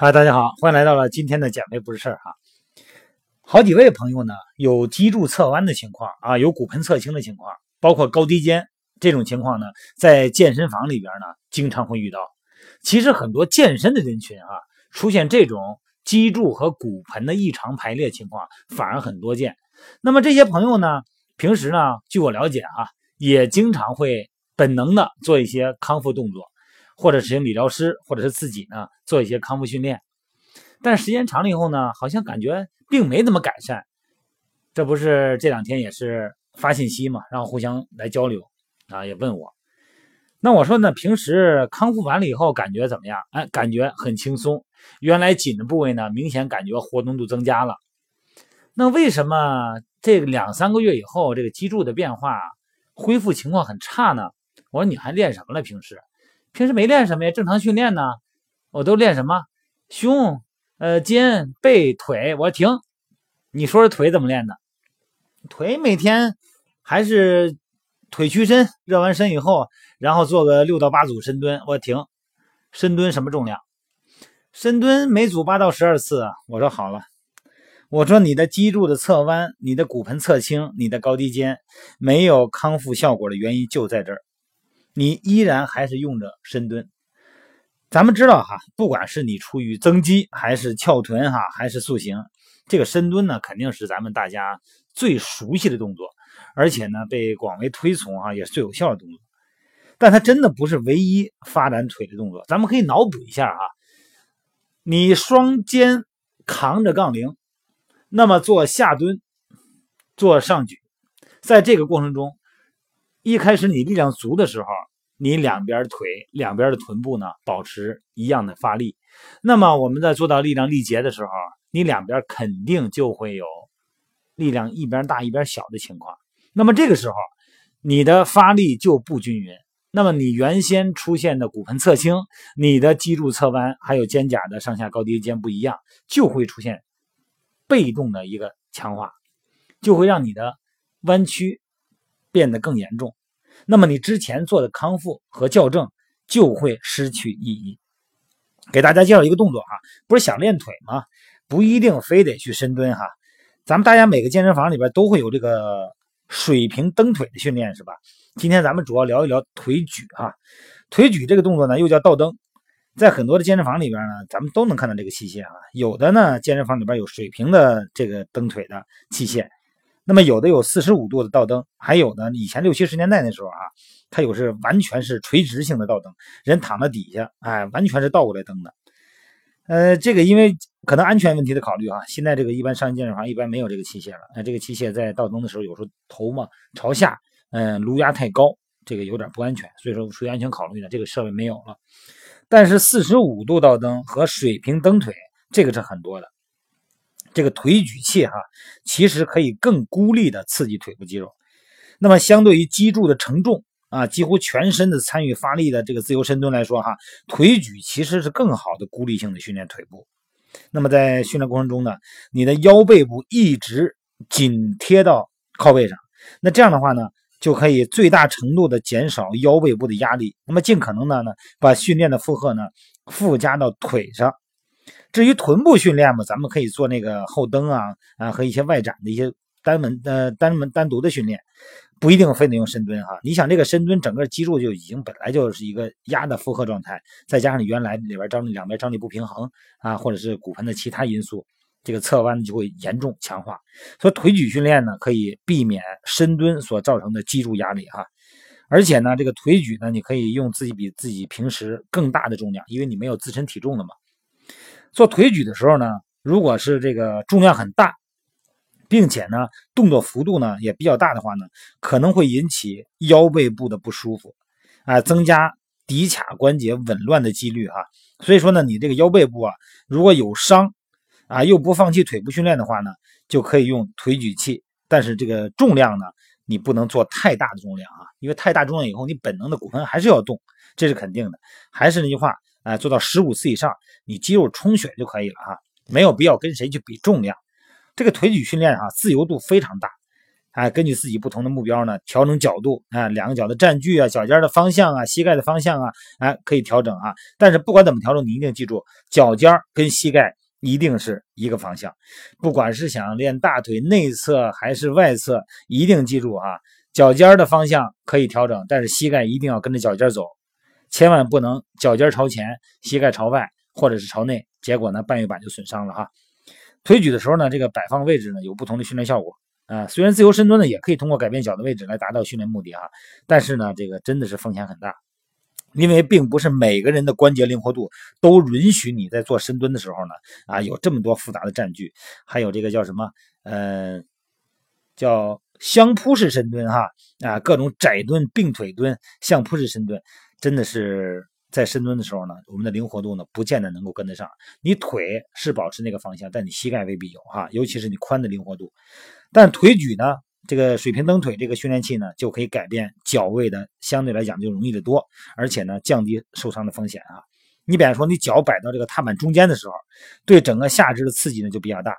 哈，大家好，欢迎来到了今天的减肥不是事儿哈。好几位朋友呢有脊柱侧弯的情况啊，有骨盆侧倾的情况，包括高低肩这种情况呢，在健身房里边呢经常会遇到。其实很多健身的人群啊，出现这种脊柱和骨盆的异常排列情况反而很多见。那么这些朋友呢，平时呢据我了解啊，也经常会本能的做一些康复动作，或者是请理疗师，或者是自己呢做一些康复训练。但时间长了以后呢，好像感觉并没怎么改善。这不是这两天也是发信息嘛，然后互相来交流啊，也问我。那我说呢，平时康复完了以后感觉怎么样？哎，感觉很轻松，原来紧的部位呢明显感觉活动度增加了。那为什么这两三个月以后这个脊柱的变化恢复情况很差呢？我说你还练什么了？平时没练什么呀，正常训练呢。我都练什么？胸、肩、背、腿。我说停，你说是腿怎么练的？腿每天还是腿屈伸，热完身以后，然后做个6到8组深蹲。我说停，深蹲什么重量？深蹲每组8到12次。我说好了，我说你的脊柱的侧弯，你的骨盆侧倾，你的高低肩没有康复效果的原因就在这儿，你依然还是用着深蹲。咱们知道哈，不管是你出于增肌还是翘臀哈，还是塑形，这个深蹲呢肯定是咱们大家最熟悉的动作，而且呢被广为推崇哈，也是最有效的动作。但它真的不是唯一发展腿的动作，咱们可以脑补一下哈，你双肩扛着杠铃，那么做下蹲，做上举，在这个过程中，一开始你力量足的时候，你两边腿、两边的臀部呢保持一样的发力。那么我们在做到力量力竭的时候，你两边肯定就会有力量一边大一边小的情况。那么这个时候，你的发力就不均匀。那么你原先出现的骨盆侧倾、你的脊柱侧弯，还有肩胛的上下高低肩不一样，就会出现被动的一个强化，就会让你的弯曲变得更严重，那么你之前做的康复和校正就会失去意义。给大家介绍一个动作啊，不是想练腿吗？不一定非得去深蹲哈，咱们大家每个健身房里边都会有这个水平蹬腿的训练是吧？今天咱们主要聊一聊腿举哈，腿举这个动作呢又叫倒蹬。在很多的健身房里边呢，咱们都能看到这个器械啊。有的呢，健身房里边有水平的这个蹬腿的器械，那么有的有45度的倒蹬，还有呢，以前60、70年代那时候啊，它有是完全是垂直性的倒蹬，人躺在底下，哎，完全是倒过来蹬的。这个因为可能安全问题的考虑啊，现在这个一般商业健身房一般没有这个器械了。这个器械在倒蹬的时候，有时候头嘛朝下，颅压太高，这个有点不安全，所以说出于安全考虑呢，这个设备没有了。但是45度倒蹬和水平蹬腿这个是很多的。这个腿举器哈，其实可以更孤立的刺激腿部肌肉。那么相对于脊柱的承重啊，几乎全身的参与发力的这个自由深蹲来说哈，腿举其实是更好的孤立性的训练腿部。那么在训练过程中呢，你的腰背部一直紧贴到靠背上，那这样的话呢，就可以最大程度的减少腰背部的压力，那么尽可能的呢，把训练的负荷呢附加到腿上。至于臀部训练嘛，咱们可以做那个后蹬啊和一些外展的一些单独的训练，不一定非得用深蹲哈。你想这个深蹲整个脊柱就已经本来就是一个压的负荷状态，再加上你原来里边两边张力不平衡啊，或者是骨盆的其他因素，这个侧弯就会严重强化。所以腿举训练呢，可以避免深蹲所造成的脊柱压力哈。而且呢，这个腿举呢，你可以用比自己平时更大的重量，因为你没有自身体重了嘛。做腿举的时候呢，如果是这个重量很大，并且呢动作幅度呢也比较大的话呢，可能会引起腰背部的不舒服啊，增加骶髂关节紊乱的几率哈。所以说呢，你这个腰背部啊，如果有伤啊，又不放弃腿部训练的话呢，就可以用腿举器，但是这个重量呢，你不能做太大的重量啊，因为太大重量以后，你本能的骨盆还是要动，这是肯定的。还是那句话啊，做到15次以上，你肌肉充血就可以了哈，没有必要跟谁去比重量。这个腿举训练啊，自由度非常大，根据自己不同的目标呢，调整角度啊，两个脚的站距啊，脚尖的方向啊，膝盖的方向啊，可以调整啊。但是不管怎么调整，你一定记住，脚尖跟膝盖一定是一个方向。不管是想练大腿内侧还是外侧，一定记住啊，脚尖的方向可以调整，但是膝盖一定要跟着脚尖走，千万不能脚尖朝前，膝盖朝外或者是朝内，结果呢半月板就损伤了哈。推举的时候呢，这个摆放位置呢有不同的训练效果。虽然自由深蹲呢也可以通过改变脚的位置来达到训练目的啊，但是呢这个真的是风险很大，因为并不是每个人的关节灵活度都允许你在做深蹲的时候呢有这么多复杂的站距，还有这个叫什么叫相扑式深蹲哈各种窄蹲、并腿蹲、相扑式深蹲，真的是在深蹲的时候呢，我们的灵活度呢不见得能够跟得上。你腿是保持那个方向，但你膝盖未必有哈，尤其是你髋的灵活度。但腿举呢，这个水平蹬腿这个训练器呢，就可以改变脚位的，相对来讲就容易得多，而且呢降低受伤的风险啊。你比方说你脚摆到这个踏板中间的时候，对整个下肢的刺激呢就比较大。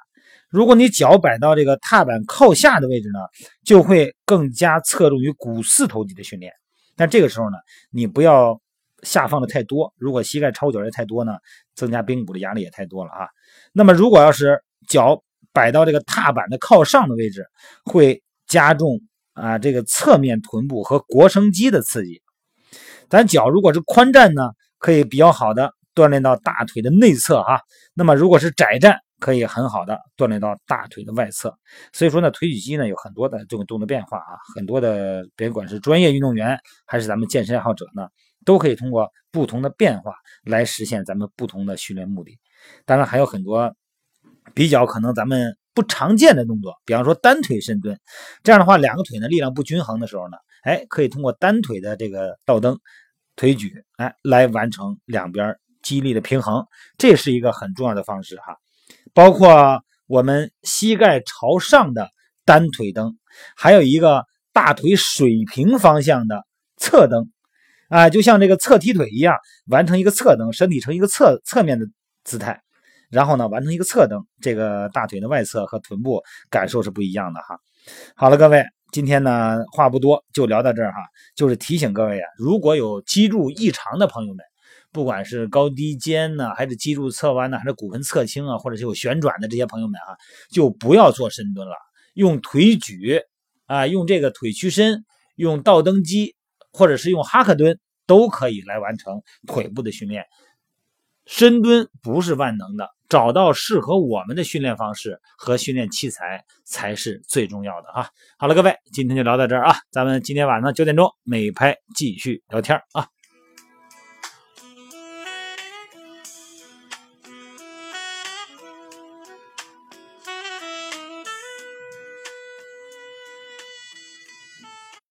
如果你脚摆到这个踏板靠下的位置呢，就会更加侧重于股四头肌的训练。但这个时候呢，你不要下放的太多，如果膝盖超脚也太多呢，增加髌骨的压力也太多了啊。那么如果要是脚摆到这个踏板的靠上的位置，会加重这个侧面臀部和腘绳肌的刺激。咱脚如果是宽站呢，可以比较好的锻炼到大腿的内侧那么如果是窄站，可以很好的锻炼到大腿的外侧。所以说呢，推举肌呢有很多的这种动作变化很多的，别管是专业运动员还是咱们健身爱好者呢，都可以通过不同的变化来实现咱们不同的训练目的。当然还有很多比较可能咱们不常见的动作，比方说单腿深蹲，这样的话两个腿呢力量不均衡的时候呢，可以通过单腿的这个倒蹬、推举来完成两边肌力的平衡，这是一个很重要的方式包括我们膝盖朝上的单腿蹬，还有一个大腿水平方向的侧蹬就像这个侧踢腿一样，完成一个侧蹬，身体呈一个侧面的姿态，然后呢完成一个侧蹬，这个大腿的外侧和臀部感受是不一样的哈。好了，各位，今天呢话不多，就聊到这儿就是提醒各位如果有脊柱异常的朋友们，不管是高低肩呢，还是脊柱侧弯呢，还是骨盆侧倾或者是有旋转的这些朋友们就不要做深蹲了，用腿举用这个腿屈伸，用倒蹬肌，或者是用哈克蹲都可以来完成腿部的训练。深蹲不是万能的，找到适合我们的训练方式和训练器材才是最重要的好了，各位，今天就聊到这儿咱们今天晚上9点钟美拍继续聊天